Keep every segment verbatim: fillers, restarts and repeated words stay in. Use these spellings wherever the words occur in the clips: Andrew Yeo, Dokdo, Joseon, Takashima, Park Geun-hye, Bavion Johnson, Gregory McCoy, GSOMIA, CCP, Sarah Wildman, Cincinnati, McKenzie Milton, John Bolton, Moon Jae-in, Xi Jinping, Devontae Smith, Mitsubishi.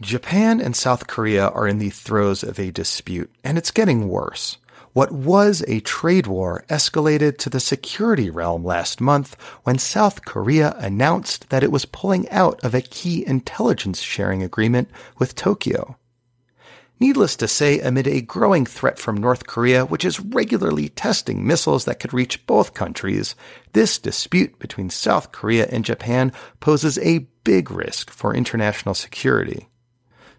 Japan and South Korea are in the throes of a dispute, and it's getting worse. What was a trade war escalated to the security realm last month when South Korea announced that it was pulling out of a key intelligence-sharing agreement with Tokyo. Needless to say, amid a growing threat from North Korea, which is regularly testing missiles that could reach both countries, this dispute between South Korea and Japan poses a big risk for international security.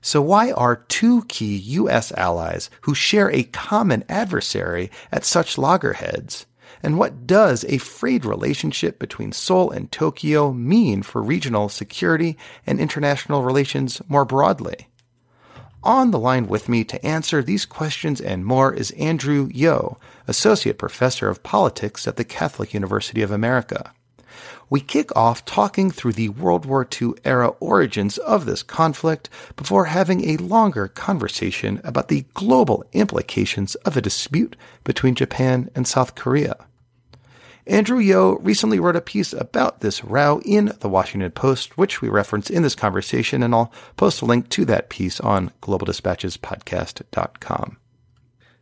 So why are two key U S allies who share a common adversary at such loggerheads? And what does a frayed relationship between Seoul and Tokyo mean for regional security and international relations more broadly? On the line with me to answer these questions and more is Andrew Yeo, Associate Professor of Politics at the Catholic University of America. We kick off talking through the World War Two era origins of this conflict before having a longer conversation about the global implications of a dispute between Japan and South Korea. Andrew Yeo recently wrote a piece about this row in The Washington Post, which we reference in this conversation, and I'll post a link to that piece on global dispatches podcast dot com.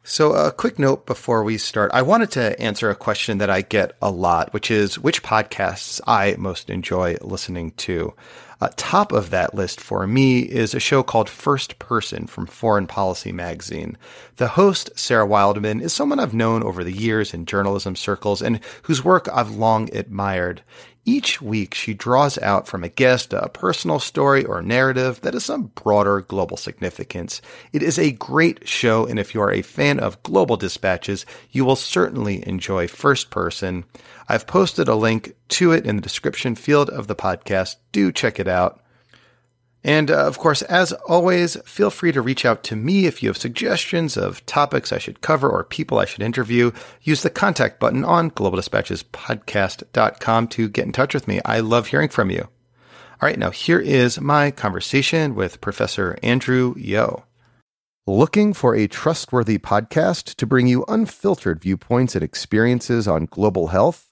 So a quick note before we start. I wanted to answer a question that I get a lot, which is which podcasts I most enjoy listening to. Uh, top of that list for me is a show called First Person from Foreign Policy Magazine. The host, Sarah Wildman, is someone I've known over the years in journalism circles and whose work I've long admired. Each week, she draws out from a guest a personal story or narrative that has some broader global significance. It is a great show, and if you are a fan of Global Dispatches, you will certainly enjoy First Person. I've posted a link to it in the description field of the podcast. Do check it out. And uh, of course, as always, feel free to reach out to me if you have suggestions of topics I should cover or people I should interview. Use the contact button on global dispatches podcast dot com to get in touch with me. I love hearing from you. All right, now here is my conversation with Professor Andrew Yeo. Looking for a trustworthy podcast to bring you unfiltered viewpoints and experiences on global health?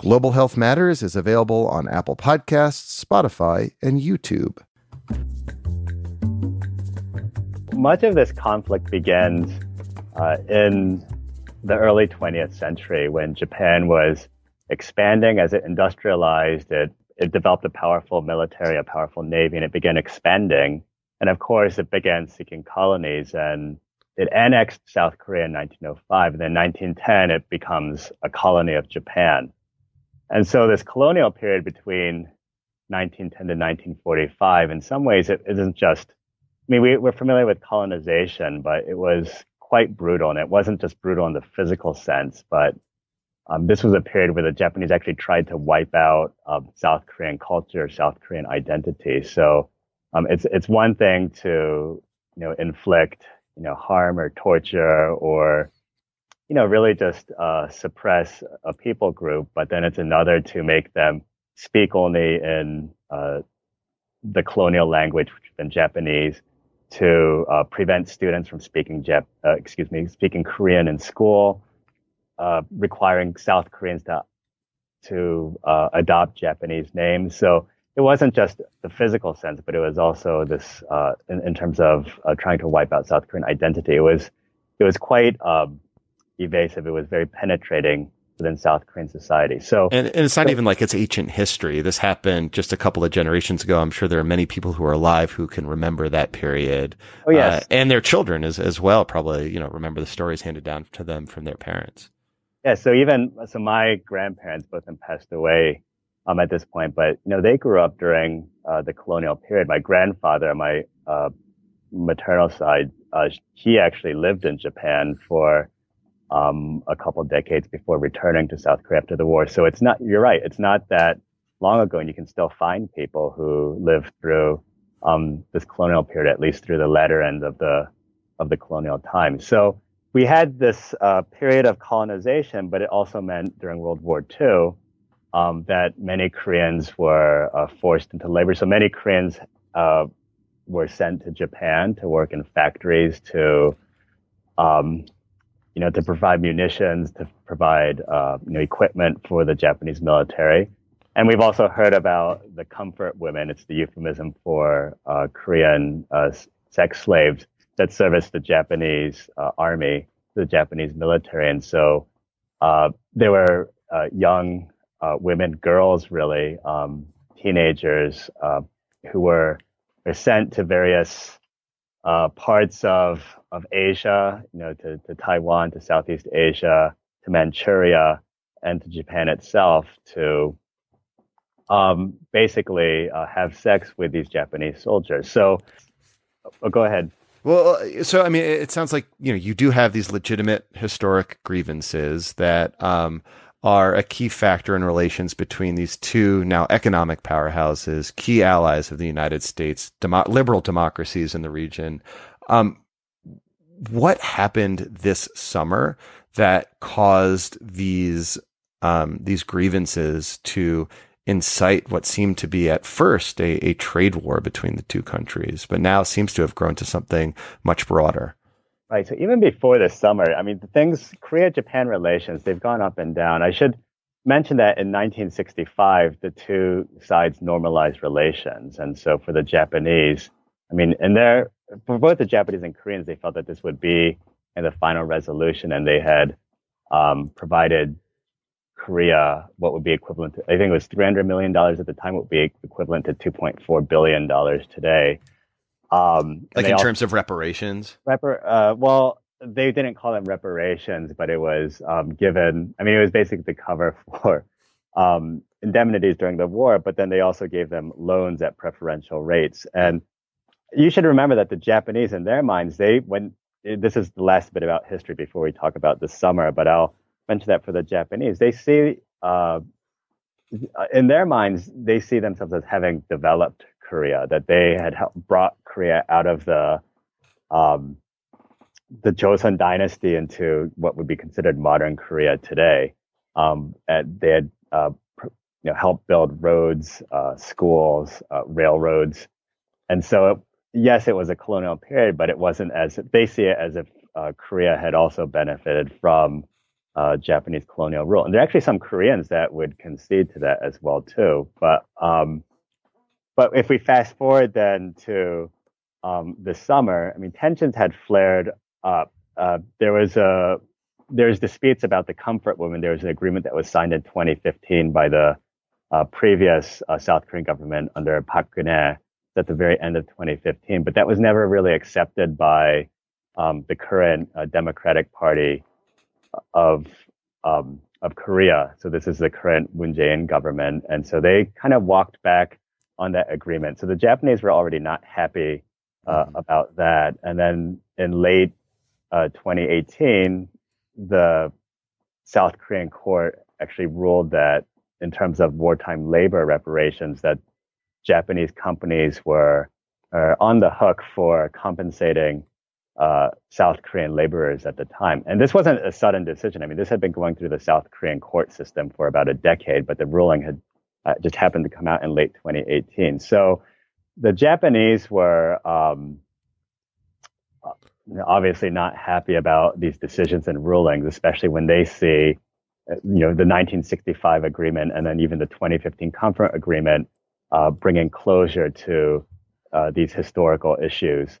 Global Health Matters is available on Apple Podcasts, Spotify, and YouTube. Much of this conflict begins uh, in the early twentieth century when Japan was expanding as it industrialized. It, it developed a powerful military, a powerful navy, and it began expanding. And of course, it began seeking colonies, and it annexed South Korea in nineteen oh five. And then in nineteen ten, it becomes a colony of Japan. And so this colonial period between nineteen ten to nineteen forty-five, in some ways, it isn't just, I mean, we, we're familiar with colonization, but it was quite brutal. And it wasn't just brutal in the physical sense, but um, this was a period where the Japanese actually tried to wipe out um, South Korean culture, South Korean identity. So um, it's it's one thing to, you know, inflict, you know, harm or torture or you know, really just uh, suppress a people group, but then it's another to make them speak only in uh, the colonial language, which has been Japanese, to uh, prevent students from speaking Jap- uh, excuse me, speaking Korean in school, uh, requiring South Koreans to to uh, adopt Japanese names. So it wasn't just the physical sense, but it was also this uh, in, in terms of uh, trying to wipe out South Korean identity. It was it was quite. Uh, evasive. It was very penetrating. within South Korean society. So, and, and it's not so, even like it's ancient history. This happened just a couple of generations ago. I'm sure there are many people who are alive who can remember that period. Oh, yes. Uh, and their children as, as well probably, you know, remember the stories handed down to them from their parents. Yeah. So even, so my grandparents both of them passed away um, at this point, but, you know, they grew up during uh, the colonial period. My grandfather, my uh, maternal side, uh, he actually lived in Japan for Um, a couple of decades before returning to South Korea after the war. So it's not, you're right, it's not that long ago, and you can still find people who lived through um, this colonial period, at least through the latter end of the of the colonial time. So we had this uh, period of colonization, but it also meant during World War Two um, that many Koreans were uh, forced into labor. So many Koreans uh, were sent to Japan to work in factories to um, you know, to provide munitions, to provide, uh, you know, equipment for the Japanese military. And we've also heard about the comfort women. It's the euphemism for uh, Korean uh, sex slaves that serviced the Japanese uh, army, the Japanese military. And so uh, there were uh, young uh, women, girls, really, um, teenagers uh, who were, were sent to various Uh, parts of, of Asia, you know, to, to Taiwan, to Southeast Asia, to Manchuria, and to Japan itself to um, basically uh, have sex with these Japanese soldiers. So, oh, go ahead. Well, so, I mean, it sounds like, you know, you do have these legitimate historic grievances that um, are a key factor in relations between these two now economic powerhouses, key allies of the United States, demo- liberal democracies in the region. Um, what happened this summer that caused these um, these grievances to incite what seemed to be at first a, a trade war between the two countries, but now seems to have grown to something much broader? Right. So even before this summer, I mean, the things, Korea-Japan relations, they've gone up and down. I should mention that in nineteen sixty-five, the two sides normalized relations. And so for the Japanese, I mean, and they're, for both the Japanese and Koreans, they felt that this would be in the final resolution. And they had um, provided Korea what would be equivalent to, I think it was three hundred million dollars at the time, would be equivalent to two point four billion dollars today. Um, like in also, terms of reparations? Repar- uh, well, they didn't call them reparations, but it was um, given, I mean, it was basically to cover for um, indemnities during the war, but then they also gave them loans at preferential rates. And you should remember that the Japanese, in their minds, they, when, this is the last bit about history before we talk about this summer, but I'll mention that for the Japanese, they see, uh, in their minds, they see themselves as having developed Korea, that they had helped brought Korea out of the um, the Joseon dynasty into what would be considered modern Korea today. Um, and they had uh, you know, helped build roads, uh, schools, uh, railroads. And so, it, yes, it was a colonial period, but it wasn't as, they see it as if uh, Korea had also benefited from uh, Japanese colonial rule. And there are actually some Koreans that would concede to that as well, too. But um, But if we fast forward then to um, the summer, I mean, tensions had flared up. Uh, there was a there was disputes about the comfort women. There was an agreement that was signed in twenty fifteen by the uh, previous uh, South Korean government under Park Geun-hye at the very end of twenty fifteen. But that was never really accepted by um, the current uh, Democratic Party of um, of Korea. So this is the current Moon Jae-in government, and so they kind of walked back on that agreement. So the Japanese were already not happy uh, mm-hmm. about that. And then in late uh, twenty eighteen, the South Korean court actually ruled that in terms of wartime labor reparations, that Japanese companies were uh, on the hook for compensating uh, South Korean laborers at the time. And this wasn't a sudden decision. I mean, this had been going through the South Korean court system for about a decade, but the ruling had Uh, just happened to come out in late twenty eighteen. So the Japanese were um, obviously not happy about these decisions and rulings, especially when they see, you know, the nineteen sixty-five agreement and then even the twenty fifteen Comfort Agreement uh, bringing closure to uh, these historical issues.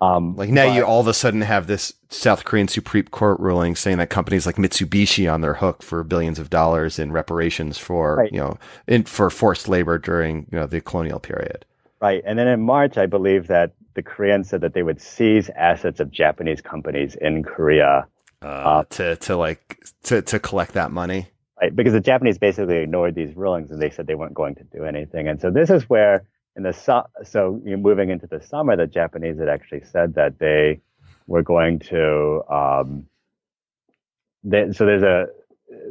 Um, like now but, you all of a sudden have this South Korean Supreme Court ruling saying that companies like Mitsubishi on their hook for billions of dollars in reparations for, right. you know, in, for forced labor during, you know, the colonial period. Right. And then in March, I believe that the Koreans said that they would seize assets of Japanese companies in Korea uh, uh, to, to like to, to collect that money. Right. Because the Japanese basically ignored these rulings and they said they weren't going to do anything. And so this is where in the su- so you're moving into the summer, the Japanese had actually said that they were going to. Um, they, so there's a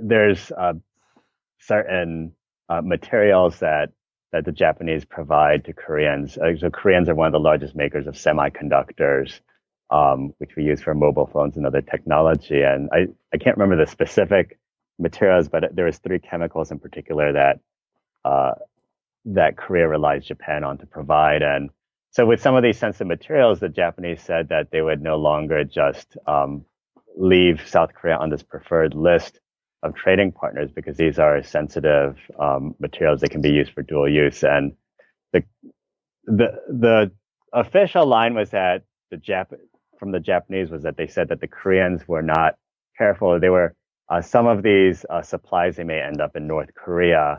there's uh, certain uh, materials that that the Japanese provide to Koreans. Uh, so Koreans are one of the largest makers of semiconductors, um, which we use for mobile phones and other technology. And I, I can't remember the specific materials, but there was three chemicals in particular that. Uh, that Korea relies Japan on to provide. And so with some of these sensitive materials, the Japanese said that they would no longer just um, leave South Korea on this preferred list of trading partners because these are sensitive um, materials that can be used for dual use. And the the the official line was that the Jap- from the Japanese was that they said that the Koreans were not careful. They were uh, some of these uh, supplies they may end up in North Korea.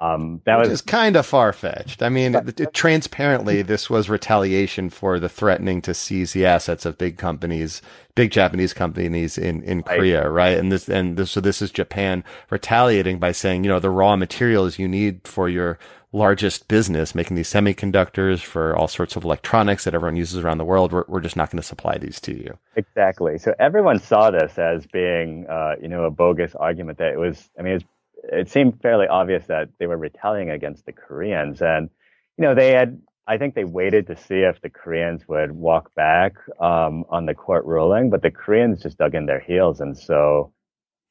Um, that Which was kind of far-fetched. I mean, it, it, transparently, this was retaliation for the threatening to seize the assets of big companies, big Japanese companies in, in right. Korea, right? And this and this, so this is Japan retaliating by saying, you know, the raw materials you need for your largest business, making these semiconductors for all sorts of electronics that everyone uses around the world, we're, we're just not going to supply these to you. Exactly. So everyone saw this as being, uh, you know, a bogus argument that it was, I mean, it was it seemed fairly obvious that they were retaliating against the Koreans. And, you know, they had, I think they waited to see if the Koreans would walk back um, on the court ruling, but the Koreans just dug in their heels. And so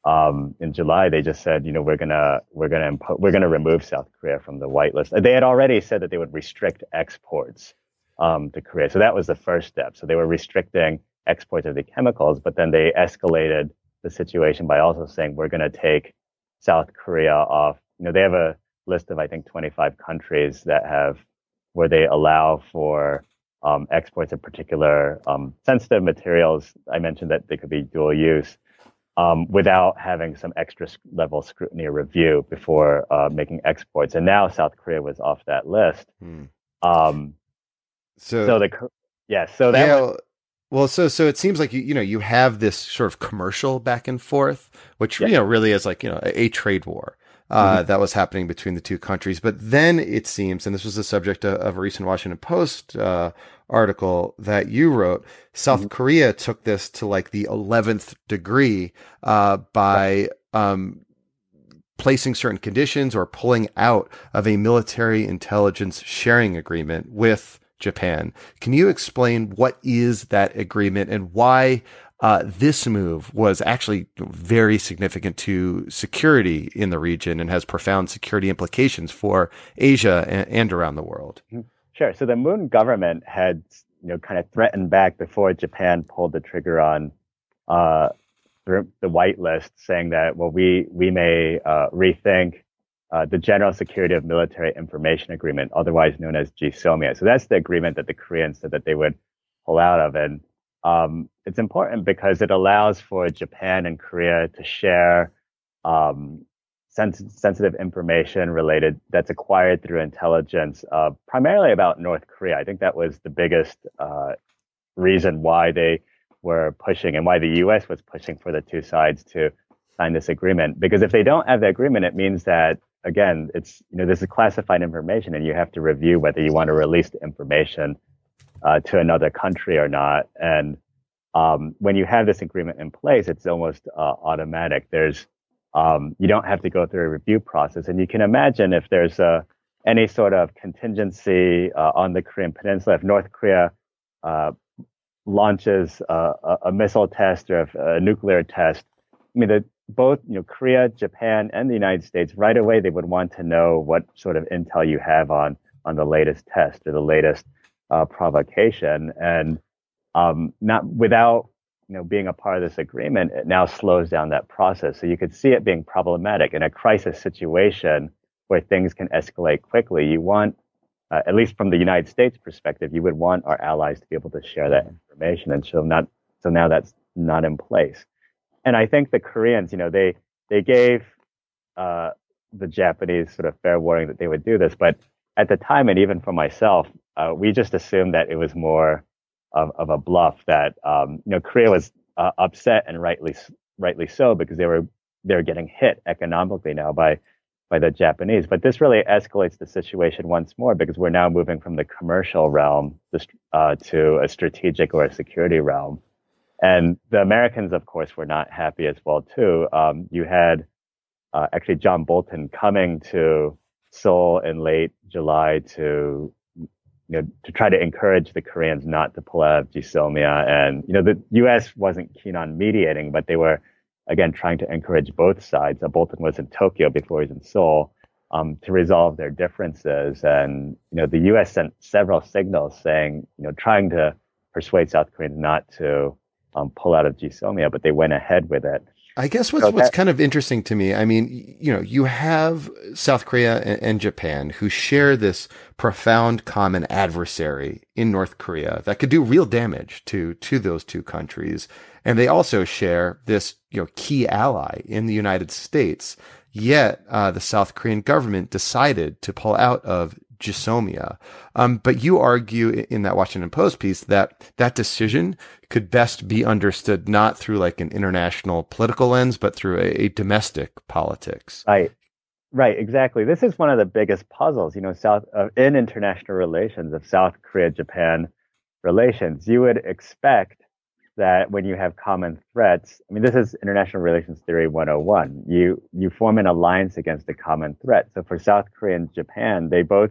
um, in July, they just said, you know, we're going to, we're going to, impo- we're going to remove South Korea from the whitelist. They had already said that they would restrict exports um, to Korea. So that was the first step. So they were restricting exports of the chemicals, but then they escalated the situation by also saying, we're going to take South Korea off, you know, they have a list of, I think, twenty-five countries that have, where they allow for um, exports of particular um, sensitive materials. I mentioned that they could be dual use um, without having some extra level scrutiny or review before uh, making exports. And now South Korea was off that list. Hmm. Um, so, so the, yeah, so that yeah. was, Well, so so it seems like, you you know, you have this sort of commercial back and forth, which, yeah. you know, really is like, you know, a, a trade war uh, mm-hmm. that was happening between the two countries. But then it seems, and this was the subject of, of a recent Washington Post uh, article that you wrote, South mm-hmm. Korea took this to like the eleventh degree uh, by um, placing certain conditions or pulling out of a military intelligence sharing agreement with Japan. Can you explain what is that agreement and why uh, this move was actually very significant to security in the region and has profound security implications for Asia and, and around the world? Sure. So the Moon government had, you know, kind of threatened back before Japan pulled the trigger on uh, the whitelist, saying that, well, we we may uh, rethink Uh, the General Security of Military Information Agreement, otherwise known as GSOMIA. So that's the agreement that the Koreans said that they would pull out of. And um, it's important because it allows for Japan and Korea to share um, sens- sensitive information related that's acquired through intelligence, uh, primarily about North Korea. I think that was the biggest uh, reason why they were pushing and why the U S was pushing for the two sides to sign this agreement. Because if they don't have the agreement, it means that again, it's, you know, this is classified information and you have to review whether you want to release the information uh, to another country or not. And um, when you have this agreement in place, it's almost uh, automatic. There's, um, you don't have to go through a review process. And you can imagine if there's uh, any sort of contingency uh, on the Korean Peninsula, if North Korea uh, launches uh, a missile test or a nuclear test, I mean, the both, you know, Korea, Japan, and the United States, right away, they would want to know what sort of intel you have on on the latest test or the latest uh, provocation. And um, not without, you know, being a part of this agreement, it now slows down that process. So you could see it being problematic in a crisis situation where things can escalate quickly. You want uh, at least from the United States perspective, you would want our allies to be able to share that information. And so not, so now that's not in place. And I think the Koreans, you know, they, they gave uh, the Japanese sort of fair warning that they would do this. But at the time, and even for myself, uh, we just assumed that it was more of, of a bluff, that, um, you know, Korea was uh, upset, and rightly, rightly so, because they were, they were getting hit economically now by, by the Japanese. But this really escalates the situation once more, because we're now moving from the commercial realm to, uh, to a strategic or a security realm. And the Americans, of course, were not happy as well, too. Um, you had uh, actually John Bolton coming to Seoul in late July to, you know, to try to encourage the Koreans not to pull out of GSOMIA. And, you know, the U S wasn't keen on mediating, but they were, again, trying to encourage both sides. Uh, Bolton was in Tokyo before he was in Seoul, um, to resolve their differences. And, you know, the U S sent several signals saying, you know, trying to persuade South Koreans not to Um, pull out of GSOMIA, but they went ahead with it. I guess what's, so that, what's kind of interesting to me, I mean, you know, you have South Korea and, and Japan who share this profound common adversary in North Korea that could do real damage to, to those two countries. And they also share this, you know, key ally in the United States. Yet, uh, the South Korean government decided to pull out of GSOMIA. Um, but you argue in that Washington Post piece that that decision could best be understood not through like an international political lens, but through a, a domestic politics. Right, right, exactly. This is one of the biggest puzzles, you know, South uh, in international relations of South Korea-Japan relations. You would expect that when you have common threats, I mean, this is international relations theory one oh one. You you form an alliance against a common threat. So for South Korea and Japan, they both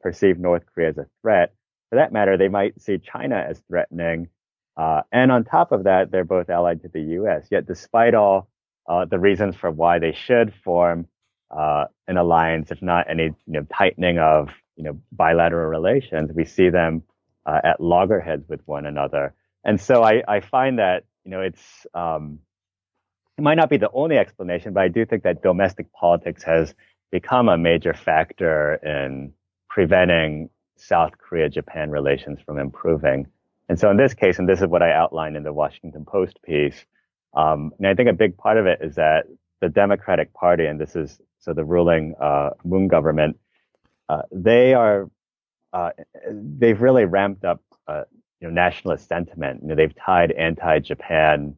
perceive North Korea as a threat. For that matter, they might see China as threatening. Uh, and on top of that, they're both allied to the U S. Yet despite all uh, the reasons for why they should form uh, an alliance, if not any, you know, tightening of, you know, bilateral relations, we see them uh, at loggerheads with one another. And so I, I find that, you know, it's um, it might not be the only explanation, but I do think that domestic politics has become a major factor in preventing South Korea-Japan relations from improving. And so in this case, and this is what I outlined in the Washington Post piece, um, and I think a big part of it is that the Democratic Party, and this is so the ruling uh, Moon government, uh, they are, uh, they've really ramped up uh, you know, nationalist sentiment. You know, they've tied anti-Japan,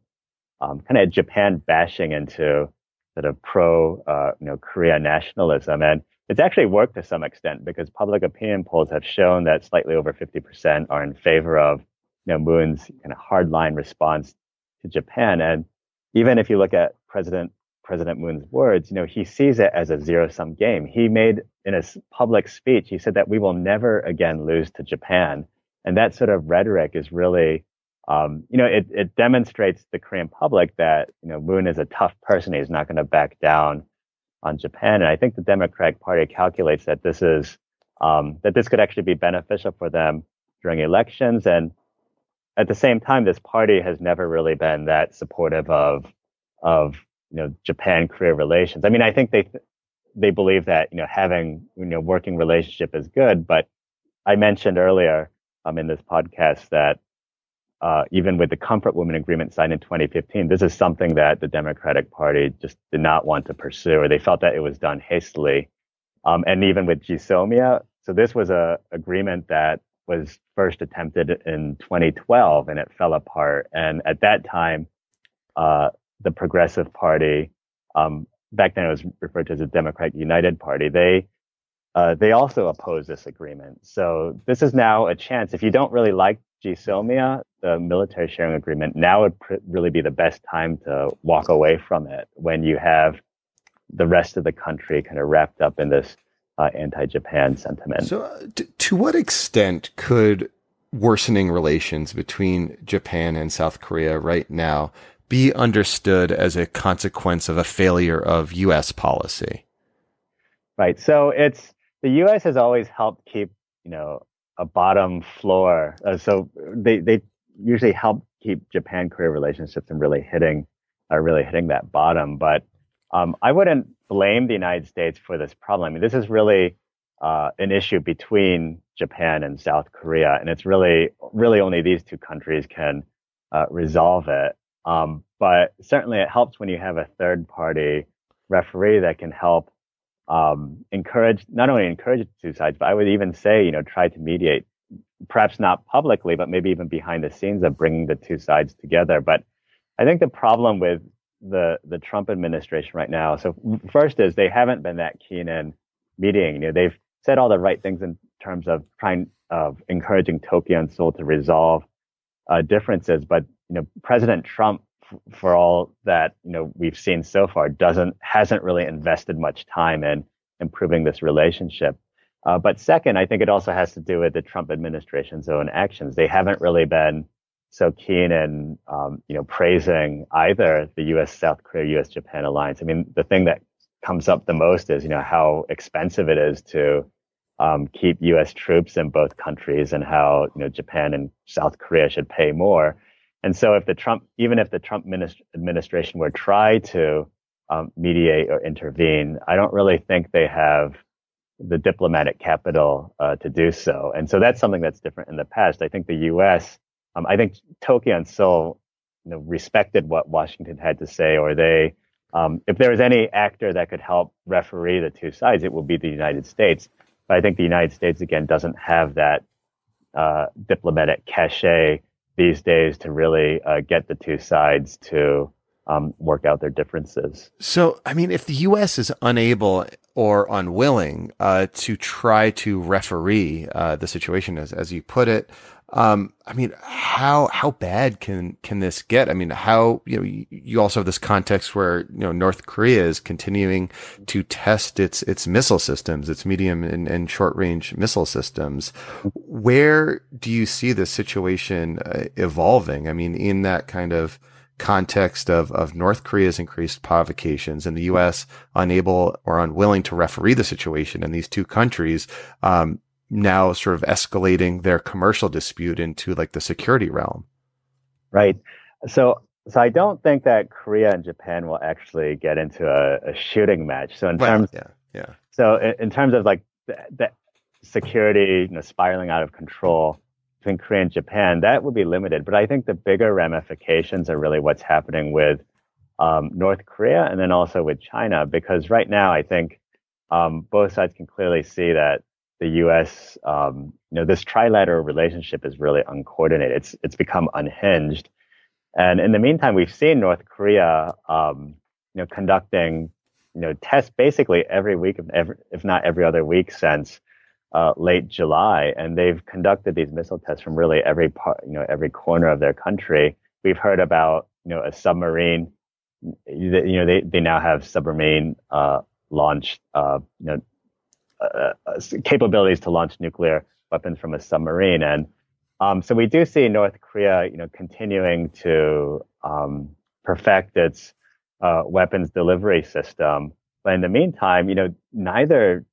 um, kind of Japan bashing into sort of pro, uh, you know, Korea nationalism. And it's actually worked to some extent, because public opinion polls have shown that slightly over fifty percent are in favor of, you know, Moon's kind of hardline response to Japan. And even if you look at President President Moon's words, you know, he sees it as a zero-sum game. He made, in his public speech, he said that we will never again lose to Japan. And that sort of rhetoric is really, um, you know, it, it demonstrates to the Korean public that, you know, Moon is a tough person. He's not going to back down on Japan. And I think the Democratic Party calculates that this is, um, that this could actually be beneficial for them during elections. And at the same time, this party has never really been that supportive of, of, you know, Japan-Korea relations. I mean, I think they, they believe that, you know, having, you know, working relationship is good. But I mentioned earlier, um, in this podcast that, uh, even with the Comfort Women Agreement signed in twenty fifteen, this is something that the Democratic Party just did not want to pursue, or they felt that it was done hastily. Um, and even with GSOMIA, so this was a agreement that was first attempted in twenty twelve, and it fell apart. And at that time, uh, the Progressive Party, um, back then it was referred to as the Democratic United Party, they Uh, they also oppose this agreement. So this is now a chance. If you don't really like GSOMIA, the military sharing agreement, now would pr- really be the best time to walk away from it, when you have the rest of the country kind of wrapped up in this uh, anti-Japan sentiment. So uh, t- to what extent could worsening relations between Japan and South Korea right now be understood as a consequence of a failure of U S policy? Right. So it's, the U S has always helped keep, you know, a bottom floor. Uh, so they, they usually help keep Japan-Korea relationships from really hitting, uh, really hitting that bottom. But um, I wouldn't blame the United States for this problem. I mean, this is really uh, an issue between Japan and South Korea. And it's really, really only these two countries can uh, resolve it. Um, but certainly it helps when you have a third party referee that can help um, encourage, not only encourage the two sides, but I would even say, you know, try to mediate, perhaps not publicly, but maybe even behind the scenes of bringing the two sides together. But I think the problem with the the Trump administration right now, so first is they haven't been that keen in mediating. You know, they've said all the right things in terms of trying of encouraging Tokyo and Seoul to resolve uh, differences, but you know, President Trump, f- for all that you know we've seen so far, doesn't hasn't really invested much time in improving this relationship. Uh, but second, I think it also has to do with the Trump administration's own actions. They haven't really been so keen in, um, you know, praising either the U S-South Korea, U S-Japan alliance. I mean, the thing that comes up the most is, you know, how expensive it is to um, keep U S troops in both countries, and how, you know, Japan and South Korea should pay more. And so, if the Trump, even if the Trump minist- administration were try to um, mediate or intervene, I don't really think they have the diplomatic capital uh, to do so. And so that's something that's different in the past. I think the U S, um, I think Tokyo and Seoul, you know, respected what Washington had to say, or they, um, if there was any actor that could help referee the two sides, it would be the United States. But I think the United States, again, doesn't have that uh, diplomatic cachet these days to really uh, get the two sides to um, work out their differences. So, I mean, if the U S is unable or unwilling uh, to try to referee uh, the situation, as as you put it, um, I mean, how how bad can can this get? I mean, how you know you, you also have this context where you know North Korea is continuing to test its its missile systems, its medium and, and short range missile systems. Where do you see this situation uh, evolving? I mean, in that kind of context of, of North Korea's increased provocations and the U S unable or unwilling to referee the situation, and these two countries um, now sort of escalating their commercial dispute into like the security realm. Right. So, so I don't think that Korea and Japan will actually get into a, a shooting match. So in well, terms, yeah, yeah. So in, in terms of like the, the security, you know, spiraling out of control between Korea and Japan, that would be limited. But I think the bigger ramifications are really what's happening with um, North Korea, and then also with China, because right now I think um, both sides can clearly see that the U S, um, you know, this trilateral relationship is really uncoordinated. It's it's become unhinged, and in the meantime, we've seen North Korea, um, you know, conducting, you know, tests basically every week, if not every other week, since Uh, late July, and they've conducted these missile tests from really every part, you know, every corner of their country. We've heard about, you know, a submarine. You know, they, they now have submarine uh, launch, uh, you know, uh, uh, capabilities to launch nuclear weapons from a submarine, and um, so we do see North Korea, you know, continuing to um, perfect its uh, weapons delivery system. But in the meantime, you know, neither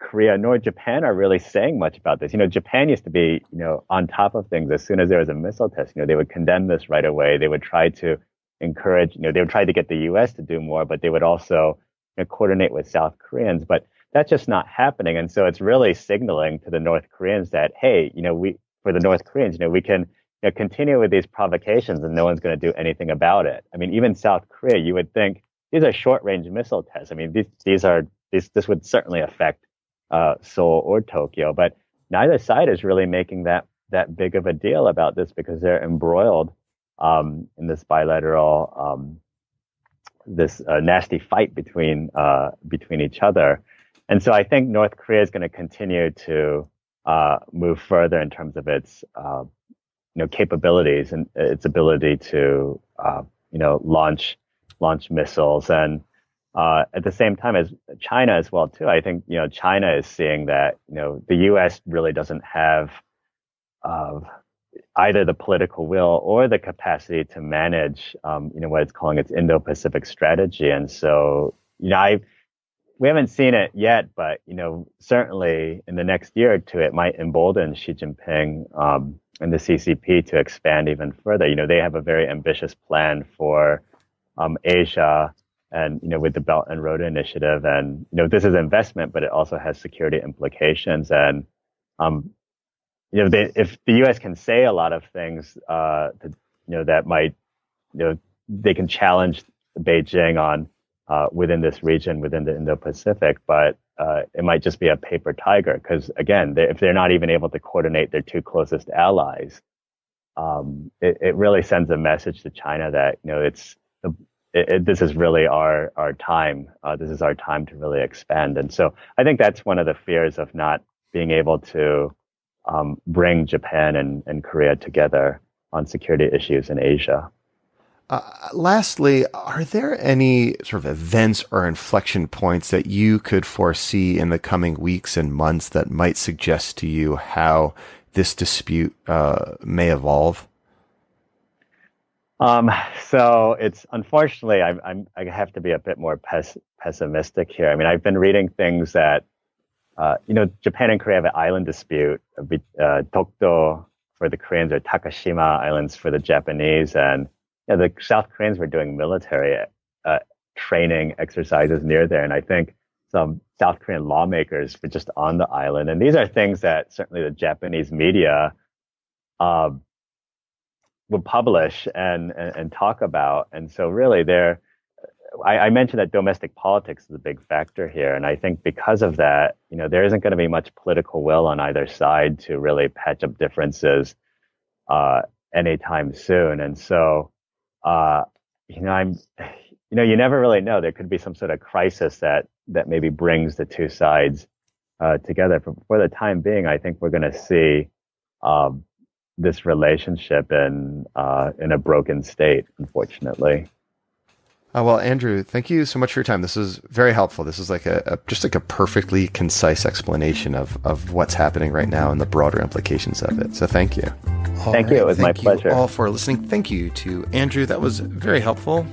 Korea nor Japan are really saying much about this. You know, Japan used to be, you know, on top of things. As soon as there was a missile test, you know, they would condemn this right away. They would try to encourage, you know, they would try to get the U S to do more, but they would also, you know, coordinate with South Koreans. But that's just not happening. And so it's really signaling to the North Koreans that, hey, you know, we, for the North Koreans, you know, we can, you know, continue with these provocations and no one's going to do anything about it. I mean, even South Korea, you would think these are short-range missile tests. I mean, these, these are, these, this would certainly affect Uh, Seoul or Tokyo, but neither side is really making that that big of a deal about this because they're embroiled um, in this bilateral, um, this uh, nasty fight between uh, between each other. And so I think North Korea is going to continue to uh, move further in terms of its uh, you know capabilities and its ability to uh, you know launch launch missiles. And Uh, at the same time as China as well, too, I think, you know, China is seeing that, you know, the U S really doesn't have uh, either the political will or the capacity to manage, um, you know, what it's calling its Indo-Pacific strategy. And so, you know, I we haven't seen it yet, but, you know, certainly in the next year or two, it might embolden Xi Jinping um, and the C C P to expand even further. You know, they have a very ambitious plan for um, Asia and, you know, with the Belt and Road Initiative. And, you know, this is investment, but it also has security implications. And, um, you know, they, if the U S can say a lot of things, uh, that, you know, that might, you know, they can challenge Beijing on, uh, within this region, within the Indo-Pacific, but, uh, it might just be a paper tiger. Cause again, they, if they're not even able to coordinate their two closest allies, um, it, it really sends a message to China that, you know, it's, the, It, it, this is really our, our time. Uh, this is our time to really expand. And so I think that's one of the fears of not being able to um, bring Japan and, and Korea together on security issues in Asia. Uh, lastly, are there any sort of events or inflection points that you could foresee in the coming weeks and months that might suggest to you how this dispute uh, may evolve? Um, so it's unfortunately, I, I'm, I have to be a bit more pes- pessimistic here. I mean, I've been reading things that, uh, you know, Japan and Korea have an island dispute, uh, Dokdo for the Koreans or Takashima Islands for the Japanese. And you know, the South Koreans were doing military uh, training exercises near there. And I think some South Korean lawmakers were just on the island. And these are things that certainly the Japanese media, uh, would publish and, and, and talk about. And so really there, I, I mentioned that domestic politics is a big factor here. And I think because of that, you know, there isn't going to be much political will on either side to really patch up differences uh, anytime soon. And so, uh, you know, I'm, you know, you never really know. There could be some sort of crisis that, that maybe brings the two sides uh, together. For, for the time being, I think we're going to see, um, this relationship in, uh, in a broken state, unfortunately. Uh, well, Andrew, thank you so much for your time. This is very helpful. This is like a, a just like a perfectly concise explanation of, of what's happening right now and the broader implications of it. So thank you. All thank right. you. It was thank my pleasure. Thank you all for listening. Thank you to Andrew. That was very helpful.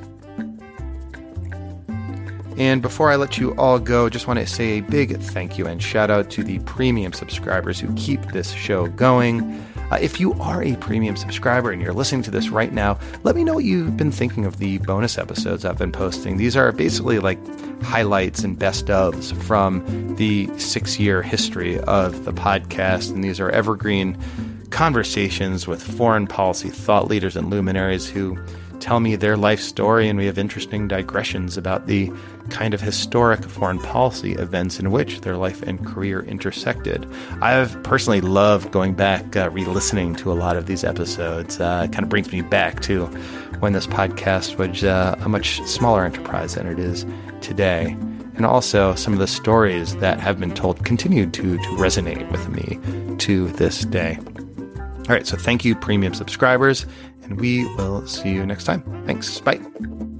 And before I let you all go, just want to say a big thank you and shout out to the premium subscribers who keep this show going. Uh, if you are a premium subscriber and you're listening to this right now, let me know what you've been thinking of the bonus episodes I've been posting. These are basically like highlights and best ofs from the six-year history of the podcast. And these are evergreen conversations with foreign policy thought leaders and luminaries who tell me their life story. And we have interesting digressions about the kind of historic foreign policy events in which their life and career intersected. I've personally loved going back, uh, re-listening to a lot of these episodes. Uh, it kind of brings me back to when this podcast was uh, a much smaller enterprise than it is today. And also some of the stories that have been told continue to, to resonate with me to this day. All right, so thank you, premium subscribers, and we will see you next time. Thanks. Bye.